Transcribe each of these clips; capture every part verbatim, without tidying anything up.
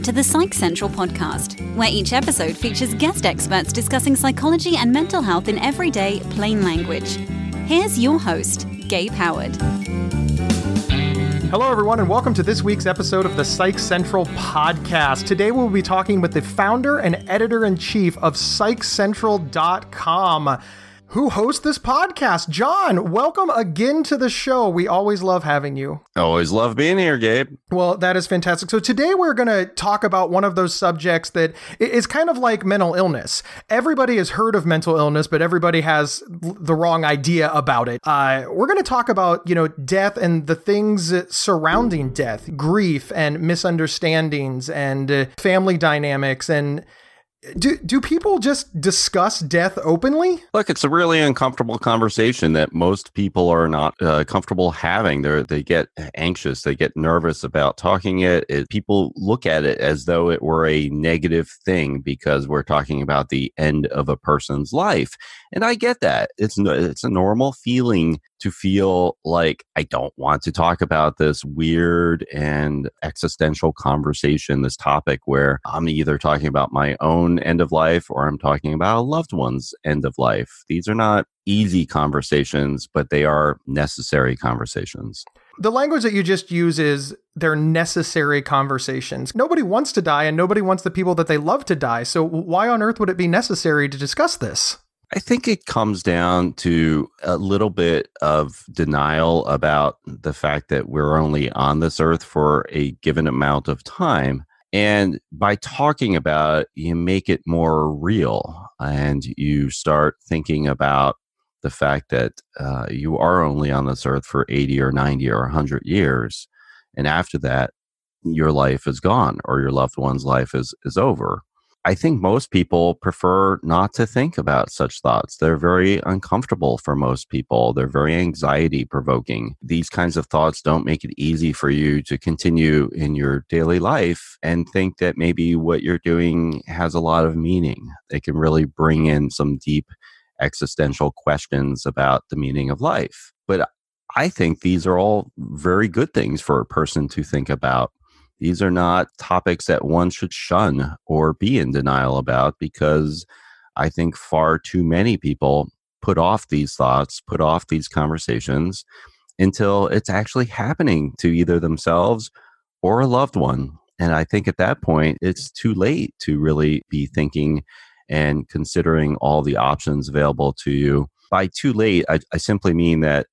Welcome to the Psych Central Podcast, where each episode features guest experts discussing psychology and mental health in everyday, plain language. Here's your host, Gabe Howard. Hello, everyone, and welcome to this week's episode of the Psych Central Podcast. Today, we'll be talking with the founder and editor-in-chief of Psych Central dot com, who hosts this podcast. John, welcome again to the show. We always love having you. Always love being here, Gabe. Well, that is fantastic. So today we're going to talk about one of those subjects that is kind of like mental illness. Everybody has heard of mental illness, but everybody has the wrong idea about it. Uh, we're going to talk about, you know, death and the things surrounding death, grief and misunderstandings and uh, family dynamics and Do do people just discuss death openly? Look, it's a really uncomfortable conversation that most people are not uh, comfortable having. They they get anxious, they get nervous about talking it. it. People look at it as though it were a negative thing because we're talking about the end of a person's life, and I get that. It's no, it's a normal feeling to feel like I don't want to talk about this weird and existential conversation, this topic where I'm either talking about my own end of life or I'm talking about a loved one's end of life. These are not easy conversations, but they are necessary conversations. The language that you just use is they're necessary conversations. Nobody wants to die and nobody wants the people that they love to die. So why on earth would it be necessary to discuss this? I think it comes down to a little bit of denial about the fact that we're only on this earth for a given amount of time. And by talking about it, you make it more real and you start thinking about the fact that uh, you are only on this earth for eighty or ninety or one hundred years. And after that, your life is gone or your loved one's life is, is over. I think most people prefer not to think about such thoughts. They're very uncomfortable for most people. They're very anxiety-provoking. These kinds of thoughts don't make it easy for you to continue in your daily life and think that maybe what you're doing has a lot of meaning. It can really bring in some deep existential questions about the meaning of life. But I think these are all very good things for a person to think about. These are not topics that one should shun or be in denial about, because I think far too many people put off these thoughts, put off these conversations until it's actually happening to either themselves or a loved one. And I think at that point, it's too late to really be thinking and considering all the options available to you. By too late, I, I simply mean that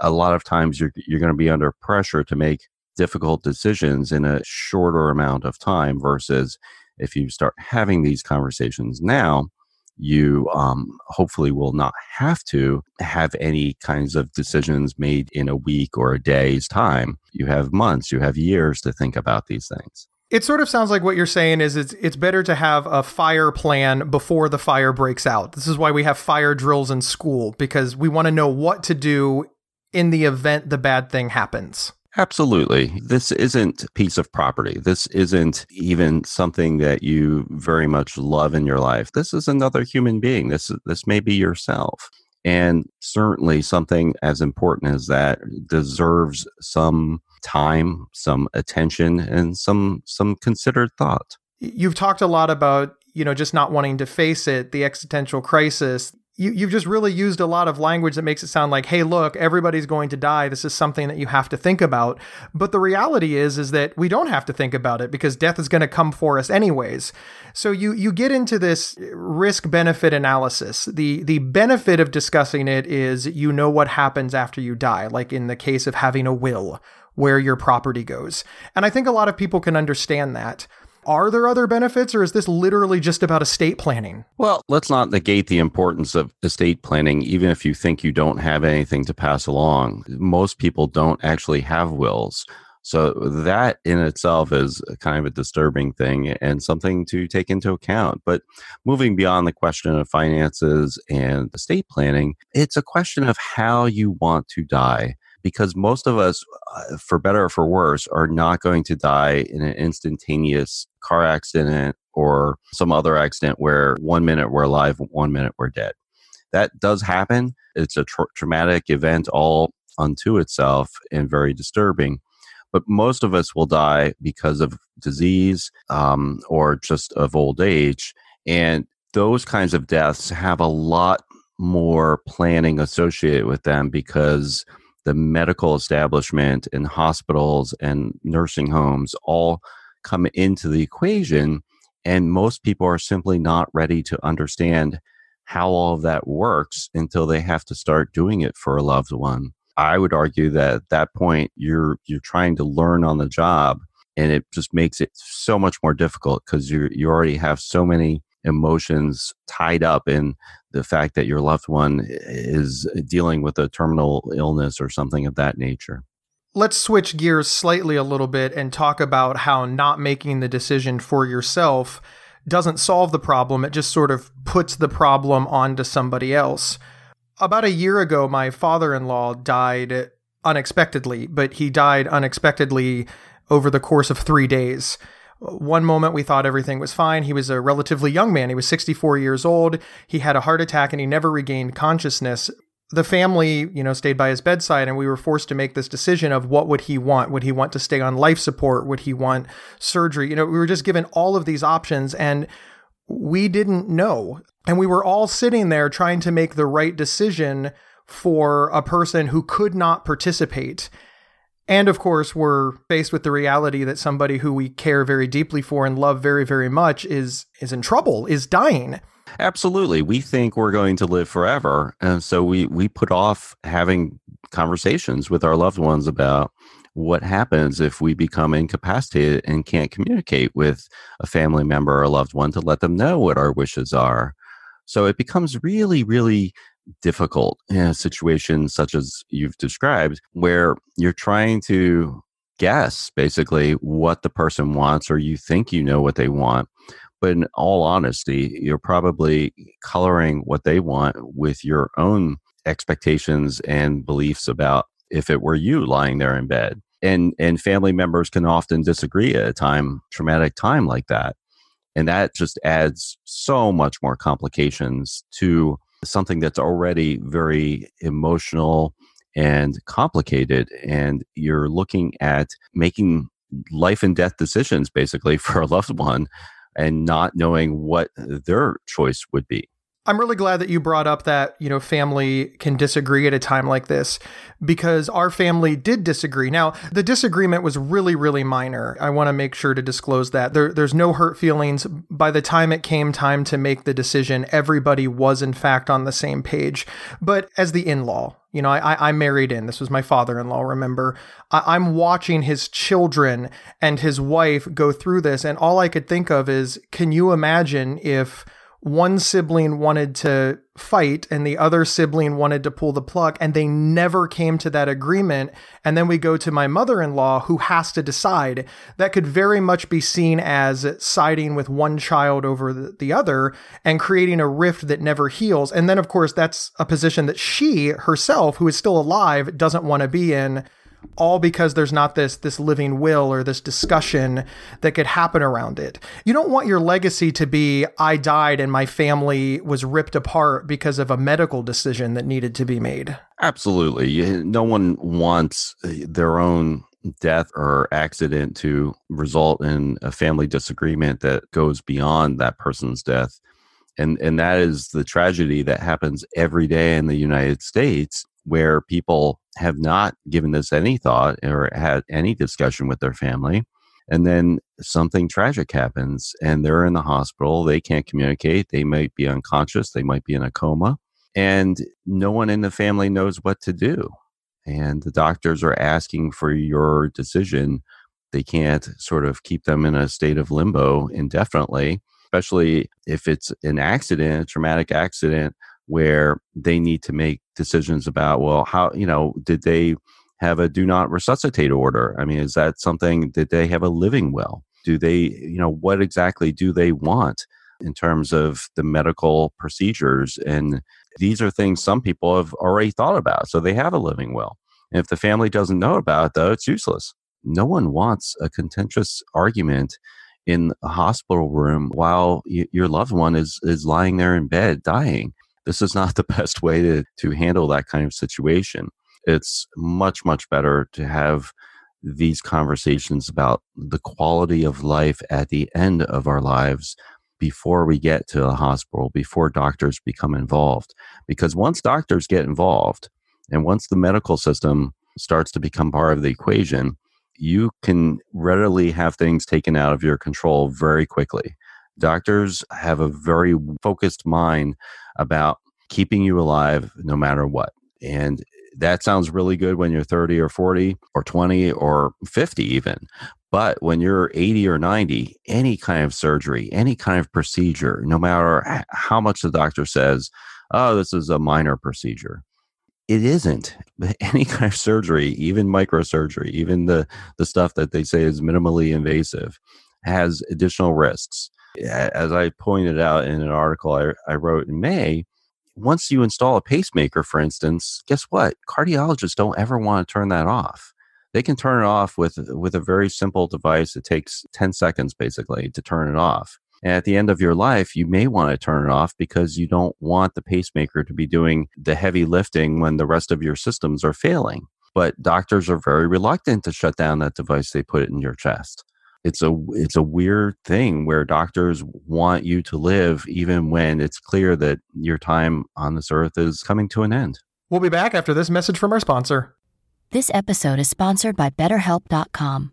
a lot of times you're, you're going to be under pressure to make difficult decisions in a shorter amount of time versus if you start having these conversations now, you um, hopefully will not have to have any kinds of decisions made in a week or a day's time. You have months, you have years to think about these things. It sort of sounds like what you're saying is it's it's better to have a fire plan before the fire breaks out. This is why we have fire drills in school, because we want to know what to do in the event the bad thing happens. Absolutely. This isn't a piece of property. This isn't even something that you very much love in your life. This is another human being. This this may be yourself. And certainly something as important as that deserves some time, some attention, and some some considered thought. You've talked a lot about, you know, just not wanting to face it, the existential crisis. You, you've just really used a lot of language that makes it sound like, hey, look, everybody's going to die. This is something that you have to think about. But the reality is, is that we don't have to think about it because death is going to come for us anyways. So you you get into this risk-benefit analysis. The, the benefit of discussing it is you know what happens after you die, like in the case of having a will where your property goes. And I think a lot of people can understand that. Are there other benefits, or is this literally just about estate planning? Well, let's not negate the importance of estate planning, even if you think you don't have anything to pass along. Most people don't actually have wills. So that in itself is kind of a disturbing thing and something to take into account. But moving beyond the question of finances and estate planning, it's a question of how you want to die. Because most of us, uh, for better or for worse, are not going to die in an instantaneous car accident or some other accident where one minute we're alive, one minute we're dead. That does happen. It's a tra- traumatic event all unto itself and very disturbing. But most of us will die because of disease um, or just of old age. And those kinds of deaths have a lot more planning associated with them because the medical establishment and hospitals and nursing homes all come into the equation. And most people are simply not ready to understand how all of that works until they have to start doing it for a loved one. I would argue that at that point, you're you're trying to learn on the job, and it just makes it so much more difficult because you you already have so many emotions tied up in the fact that your loved one is dealing with a terminal illness or something of that nature. Let's switch gears slightly a little bit and talk about how not making the decision for yourself doesn't solve the problem. It just sort of puts the problem onto somebody else. About a year ago, my father-in-law died unexpectedly, but he died unexpectedly over the course of three days. One moment we thought everything was fine. He was a relatively young man. He was sixty-four years old. He had a heart attack and he never regained consciousness. The family, you know, stayed by his bedside, and we were forced to make this decision of what would he want? Would he want to stay on life support? Would he want surgery? You know, we were just given all of these options and we didn't know. And we were all sitting there trying to make the right decision for a person who could not participate. And of course, we're faced with the reality that somebody who we care very deeply for and love very, very much is is in trouble, is dying. Absolutely. We think we're going to live forever. And so we, we put off having conversations with our loved ones about what happens if we become incapacitated and can't communicate with a family member or a loved one to let them know what our wishes are. So it becomes really, really difficult in a situation such as you've described, where you're trying to guess basically what the person wants, or you think you know what they want. But in all honesty, you're probably coloring what they want with your own expectations and beliefs about if it were you lying there in bed. And and family members can often disagree at a time, traumatic time like that. And that just adds so much more complications to something that's already very emotional and complicated. And you're looking at making life and death decisions basically for a loved one and not knowing what their choice would be. I'm really glad that you brought up that, you know, family can disagree at a time like this, because our family did disagree. Now, the disagreement was really, really minor. I want to make sure to disclose that. There, there's no hurt feelings. By the time it came time to make the decision, everybody was, in fact, on the same page. But as the in-law, you know, I, I married in. This was my father-in-law, remember. I, I'm watching his children and his wife go through this, and all I could think of is, can you imagine if one sibling wanted to fight and the other sibling wanted to pull the plug, and they never came to that agreement? And then we go to my mother-in-law, who has to decide. That could very much be seen as siding with one child over the other and creating a rift that never heals. And then, of course, that's a position that she herself, who is still alive, doesn't want to be in, all because there's not this this living will or this discussion that could happen around it. You don't want your legacy to be, I died and my family was ripped apart because of a medical decision that needed to be made. Absolutely. No one wants their own death or accident to result in a family disagreement that goes beyond that person's death. And, and that is the tragedy that happens every day in the United States, where people have not given this any thought or had any discussion with their family. And then something tragic happens and they're in the hospital. They can't communicate. They might be unconscious. They might be in a coma. And no one in the family knows what to do. And the doctors are asking for your decision. They can't sort of keep them in a state of limbo indefinitely, especially if it's an accident, a traumatic accident, where they need to make decisions about, well, how, you know, did they have a do not resuscitate order? I mean, is that something, did they have a living will? Do they, you know, what exactly do they want in terms of the medical procedures? And these are things some people have already thought about. So they have a living will. And if the family doesn't know about it, though, it's useless. No one wants a contentious argument in a hospital room while y- your loved one is is lying there in bed dying. This is not the best way to, to handle that kind of situation. It's much, much better to have these conversations about the quality of life at the end of our lives before we get to a hospital, before doctors become involved. Because once doctors get involved and once the medical system starts to become part of the equation, you can readily have things taken out of your control very quickly. Doctors have a very focused mind about keeping you alive no matter what. And that sounds really good when you're thirty or forty or twenty or fifty even. But when you're eighty or ninety, any kind of surgery, any kind of procedure, no matter how much the doctor says, oh, this is a minor procedure, it isn't. Any kind of surgery, even microsurgery, even the, the stuff that they say is minimally invasive, has additional risks. As I pointed out in an article I, I wrote in May, once you install a pacemaker, for instance, guess what? Cardiologists don't ever want to turn that off. They can turn it off with, with a very simple device. It takes ten seconds, basically, to turn it off. And at the end of your life, you may want to turn it off because you don't want the pacemaker to be doing the heavy lifting when the rest of your systems are failing. But doctors are very reluctant to shut down that device they put it in your chest. It's a it's a weird thing where doctors want you to live even when it's clear that your time on this earth is coming to an end. We'll be back after this message from our sponsor. This episode is sponsored by BetterHelp dot com.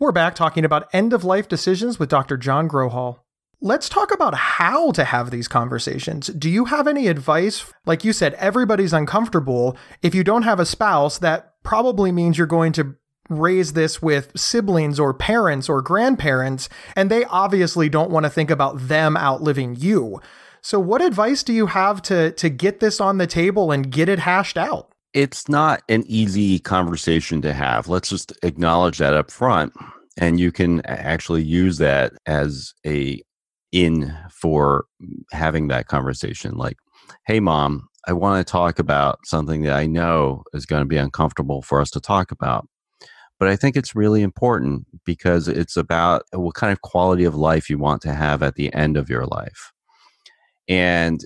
We're back talking about end-of-life decisions with Doctor John Grohol. Let's talk about how to have these conversations. Do you have any advice? Like you said, everybody's uncomfortable. If you don't have a spouse, that probably means you're going to raise this with siblings or parents or grandparents, and they obviously don't want to think about them outliving you. So what advice do you have to, to get this on the table and get it hashed out? It's not an easy conversation to have. Let's just acknowledge that up front. And you can actually use that as a in for having that conversation. Like, hey, Mom, I want to talk about something that I know is going to be uncomfortable for us to talk about. But I think it's really important because it's about what kind of quality of life you want to have at the end of your life. And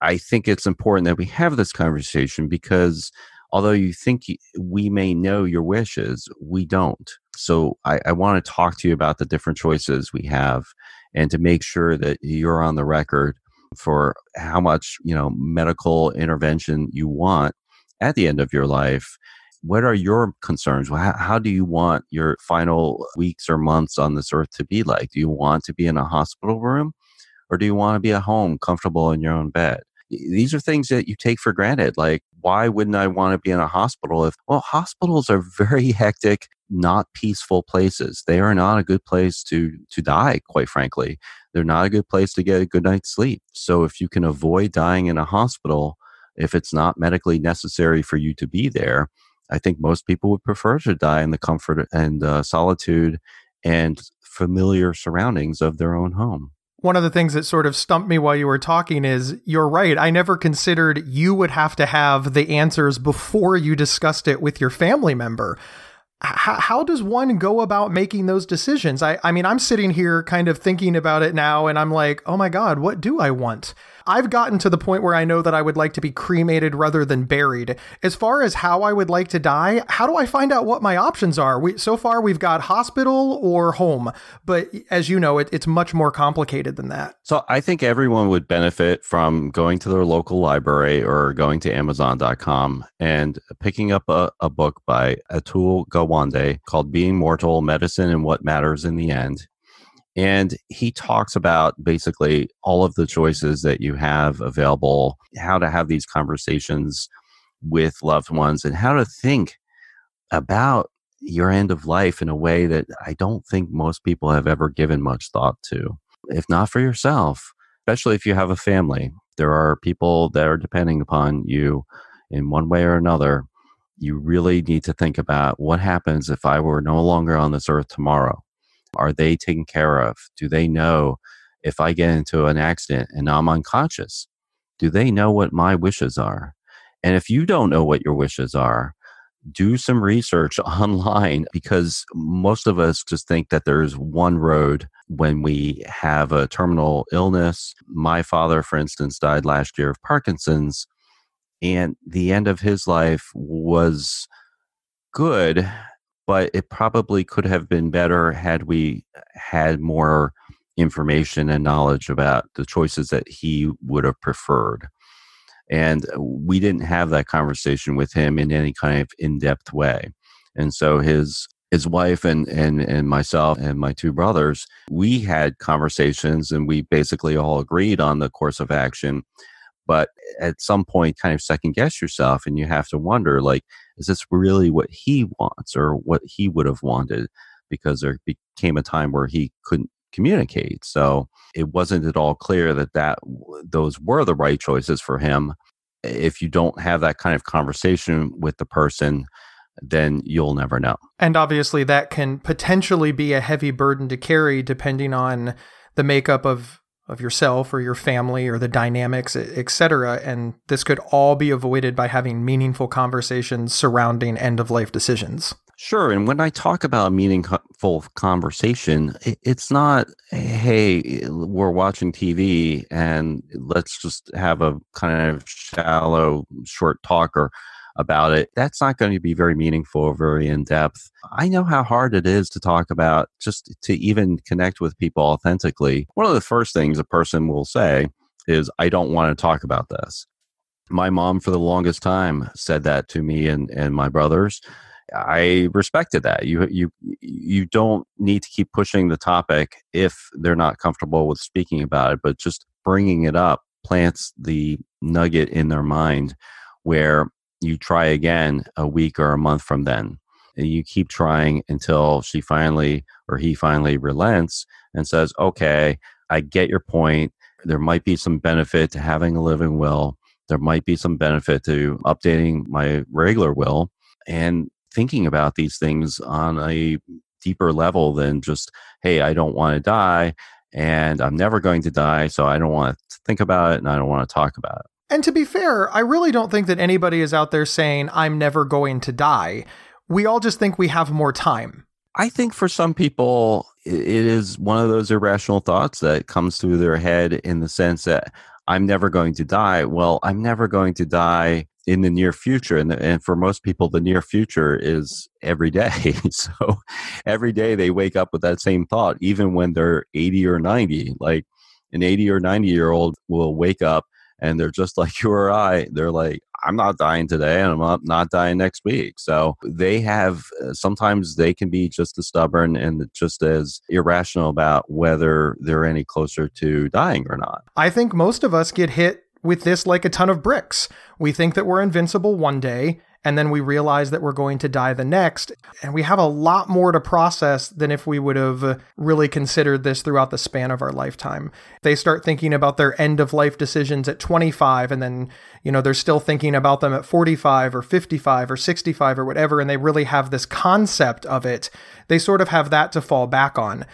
I think it's important that we have this conversation because although you think we may know your wishes, we don't. So I, I want to talk to you about the different choices we have and to make sure that you're on the record for how much, you know, medical intervention you want at the end of your life. What are your concerns? How, how do you want your final weeks or months on this earth to be like? Do you want to be in a hospital room or do you want to be at home comfortable in your own bed? These are things that you take for granted. Like, why wouldn't I want to be in a hospital? If well, hospitals are very hectic, not peaceful places. They are not a good place to to die, quite frankly. They're not a good place to get a good night's sleep. So if you can avoid dying in a hospital, if it's not medically necessary for you to be there, I think most people would prefer to die in the comfort and uh, solitude and familiar surroundings of their own home. One of the things that sort of stumped me while you were talking is, you're right, I never considered you would have to have the answers before you discussed it with your family member. H- how does one go about making those decisions? I, I mean, I'm sitting here kind of thinking about it now, and I'm like, oh my God, what do I want? I've gotten to the point where I know that I would like to be cremated rather than buried. As far as how I would like to die, how do I find out what my options are? We, so far, we've got hospital or home. But as you know, it, it's much more complicated than that. So I think everyone would benefit from going to their local library or going to Amazon dot com and picking up a, a book by Atul Gawande called Being Mortal, Medicine and What Matters in the End. And he talks about basically all of the choices that you have available, how to have these conversations with loved ones, and how to think about your end of life in a way that I don't think most people have ever given much thought to. If not for yourself, especially if you have a family, there are people that are depending upon you in one way or another. You really need to think about what happens if I were no longer on this earth tomorrow. Are they taken care of? Do they know if I get into an accident and I'm unconscious? Do they know what my wishes are? And if you don't know what your wishes are, do some research online, because most of us just think that there's one road when we have a terminal illness. My father, for instance, died last year of Parkinson's, and the end of his life was good, but it probably could have been better had we had more information and knowledge about the choices that he would have preferred. And we didn't have that conversation with him in any kind of in-depth way. And so his his wife and, and, and myself and my two brothers, we had conversations and we basically all agreed on the course of action. But at some point, kind of second guess yourself and you have to wonder, like, is this really what he wants or what he would have wanted? Because there became a time where he couldn't communicate. So it wasn't at all clear that, that those were the right choices for him. If you don't have that kind of conversation with the person, then you'll never know. And obviously that can potentially be a heavy burden to carry depending on the makeup of, of yourself or your family or the dynamics, et cetera. And this could all be avoided by having meaningful conversations surrounding end-of-life decisions. Sure. And when I talk about a meaningful conversation, it's not, hey, we're watching T V and let's just have a kind of shallow, short talker about it. That's not going to be very meaningful or very in-depth. I know how hard it is to talk about, just to even connect with people authentically. One of the first things a person will say is, I don't want to talk about this. My mom, for the longest time, said that to me and, and my brothers. I respected that. You you you don't need to keep pushing the topic if they're not comfortable with speaking about it, but just bringing it up plants the nugget in their mind where you try again a week or a month from then. And you keep trying until she finally or he finally relents and says, okay, I get your point. There might be some benefit to having a living will. There might be some benefit to updating my regular will. And thinking about these things on a deeper level than just, hey, I don't want to die and I'm never going to die, so I don't want to think about it and I don't want to talk about it. And to be fair, I really don't think that anybody is out there saying, I'm never going to die. We all just think we have more time. I think for some people, it is one of those irrational thoughts that comes through their head in the sense that I'm never going to die. Well, I'm never going to die in the near future. And, the, and for most people, the near future is every day. So every day they wake up with that same thought, even when they're eighty or ninety. Like an eighty or ninety year old will wake up and they're just like you or I. They're like, I'm not dying today and I'm not, not dying next week. So they have, sometimes they can be just as stubborn and just as irrational about whether they're any closer to dying or not. I think most of us get hit with this like a ton of bricks. We think that we're invincible one day, and then we realize that we're going to die the next. And we have a lot more to process than if we would have really considered this throughout the span of our lifetime. They start thinking about their end-of-life decisions at twenty-five, and then, you know, they're still thinking about them at forty-five or fifty-five or sixty-five or whatever, and they really have this concept of it. They sort of have that to fall back on.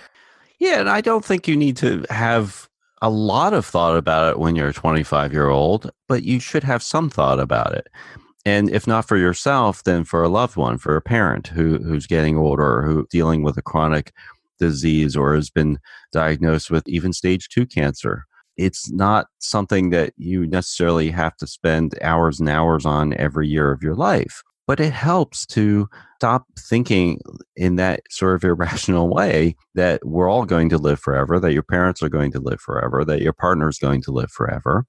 Yeah, and I don't think you need to have a lot of thought about it when you're a twenty-five year old, but you should have some thought about it. And if not for yourself, then for a loved one, for a parent who who's getting older, or who dealing with a chronic disease or has been diagnosed with even stage two cancer. It's not something that you necessarily have to spend hours and hours on every year of your life, but it helps to stop thinking in that sort of irrational way that we're all going to live forever, that your parents are going to live forever, that your partner is going to live forever.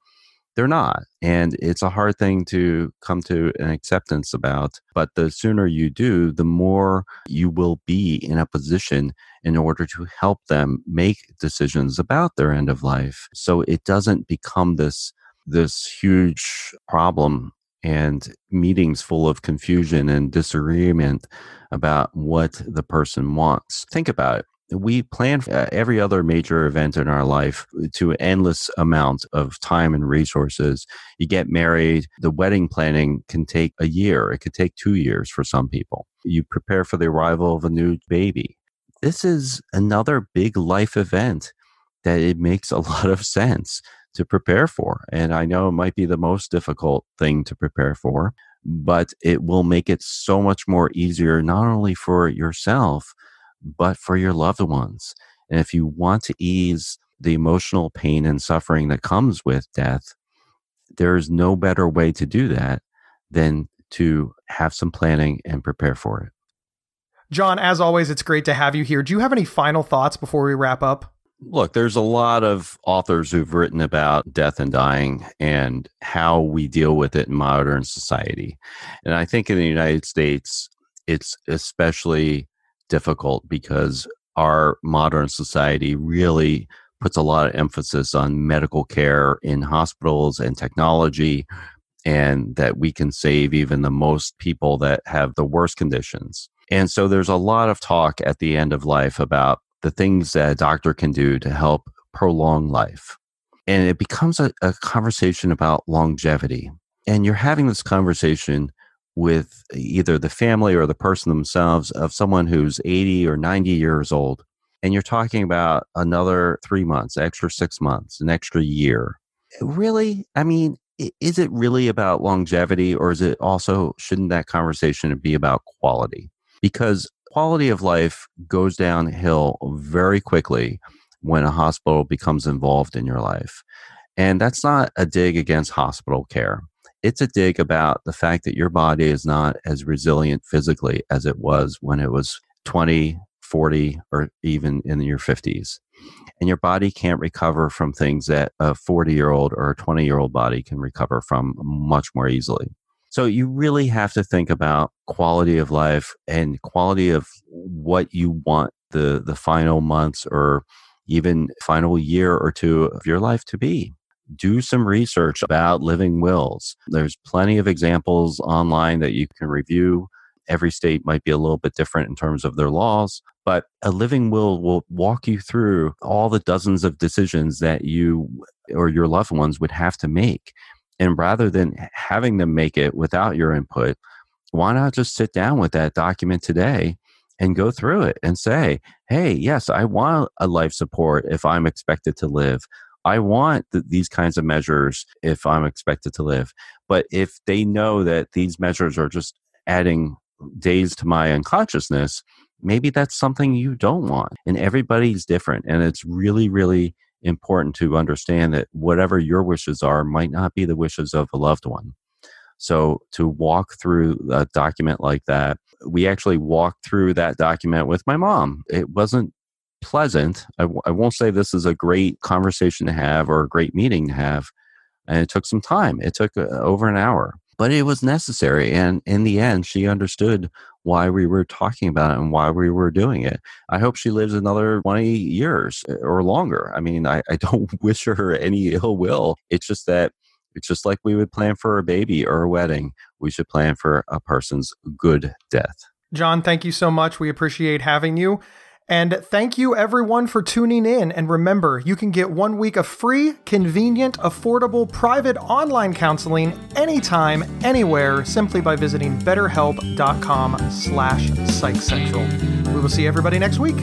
They're not. And it's a hard thing to come to an acceptance about. But the sooner you do, the more you will be in a position in order to help them make decisions about their end of life. So it doesn't become this, this huge problem and meetings full of confusion and disagreement about what the person wants. Think about it. We plan for every other major event in our life to an endless amount of time and resources. You get married, the wedding planning can take a year. It could take two years for some people. You prepare for the arrival of a new baby. this is another big life event that it makes a lot of sense to prepare for. And I know it might be the most difficult thing to prepare for, but it will make it so much more easier, not only for yourself, but for your loved ones. And if you want to ease the emotional pain and suffering that comes with death, there is no better way to do that than to have some planning and prepare for it. John, as always, it's great to have you here. Do you have any final thoughts before we wrap up? Look, there's a lot of authors who've written about death and dying and how we deal with it in modern society. And I think in the United States, it's especially difficult because our modern society really puts a lot of emphasis on medical care in hospitals and technology, and that we can save even the most people that have the worst conditions. And so there's a lot of talk at the end of life about the things that a doctor can do to help prolong life. And it becomes a, a conversation about longevity. And you're having this conversation with either the family or the person themselves of someone who's eighty or ninety years old. And you're talking about another three months, extra six months, an extra year. Really? I mean, is it really about longevity, or is it also, shouldn't that conversation be about quality? Because quality of life goes downhill very quickly when a hospital becomes involved in your life. And that's not a dig against hospital care. It's a dig about the fact that your body is not as resilient physically as it was when it was twenty, forty, or even in your fifties. And your body can't recover from things that a forty-year-old or a twenty-year-old body can recover from much more easily. So you really have to think about quality of life and quality of what you want the, the final months or even final year or two of your life to be. Do some research about living wills. There's plenty of examples online that you can review. Every state might be a little bit different in terms of their laws, but a living will will walk you through all the dozens of decisions that you or your loved ones would have to make. And rather than having them make it without your input, why not just sit down with that document today and go through it and say, hey, yes, I want a life support if I'm expected to live. I want th- these kinds of measures if I'm expected to live. But if they know that these measures are just adding days to my unconsciousness, maybe that's something you don't want. And everybody's different. And it's really, really important to understand that whatever your wishes are might not be the wishes of a loved one. So to walk through a document like that, we actually walked through that document with my mom. It wasn't pleasant. I, w- I won't say this is a great conversation to have or a great meeting to have. And it took some time. It took uh, over an hour. But it was necessary. And in the end, she understood why we were talking about it and why we were doing it. I hope she lives another twenty years or longer. I mean, I, I don't wish her any ill will. It's just that it's just like we would plan for a baby or a wedding. We should plan for a person's good death. John, thank you so much. We appreciate having you. And thank you, everyone, for tuning in. And remember, you can get one week of free, convenient, affordable, private online counseling anytime, anywhere, simply by visiting BetterHelp.com slash PsychCentral. We will see everybody next week.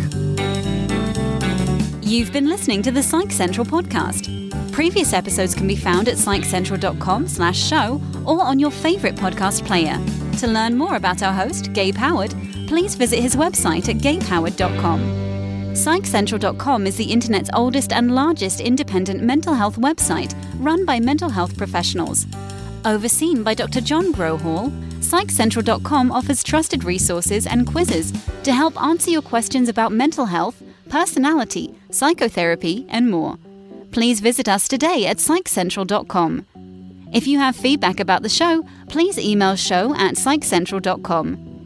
You've been listening to the Psych Central Podcast. Previous episodes can be found at PsychCentral.com slash show or on your favorite podcast player. To learn more about our host, Gabe Howard, please visit his website at gabe howard dot com. Psych Central dot com is the internet's oldest and largest independent mental health website, run by mental health professionals. Overseen by Doctor John Grohol, Psych Central dot com offers trusted resources and quizzes to help answer your questions about mental health, personality, psychotherapy, and more. Please visit us today at Psych Central dot com. If you have feedback about the show, please email show at Psych Central dot com.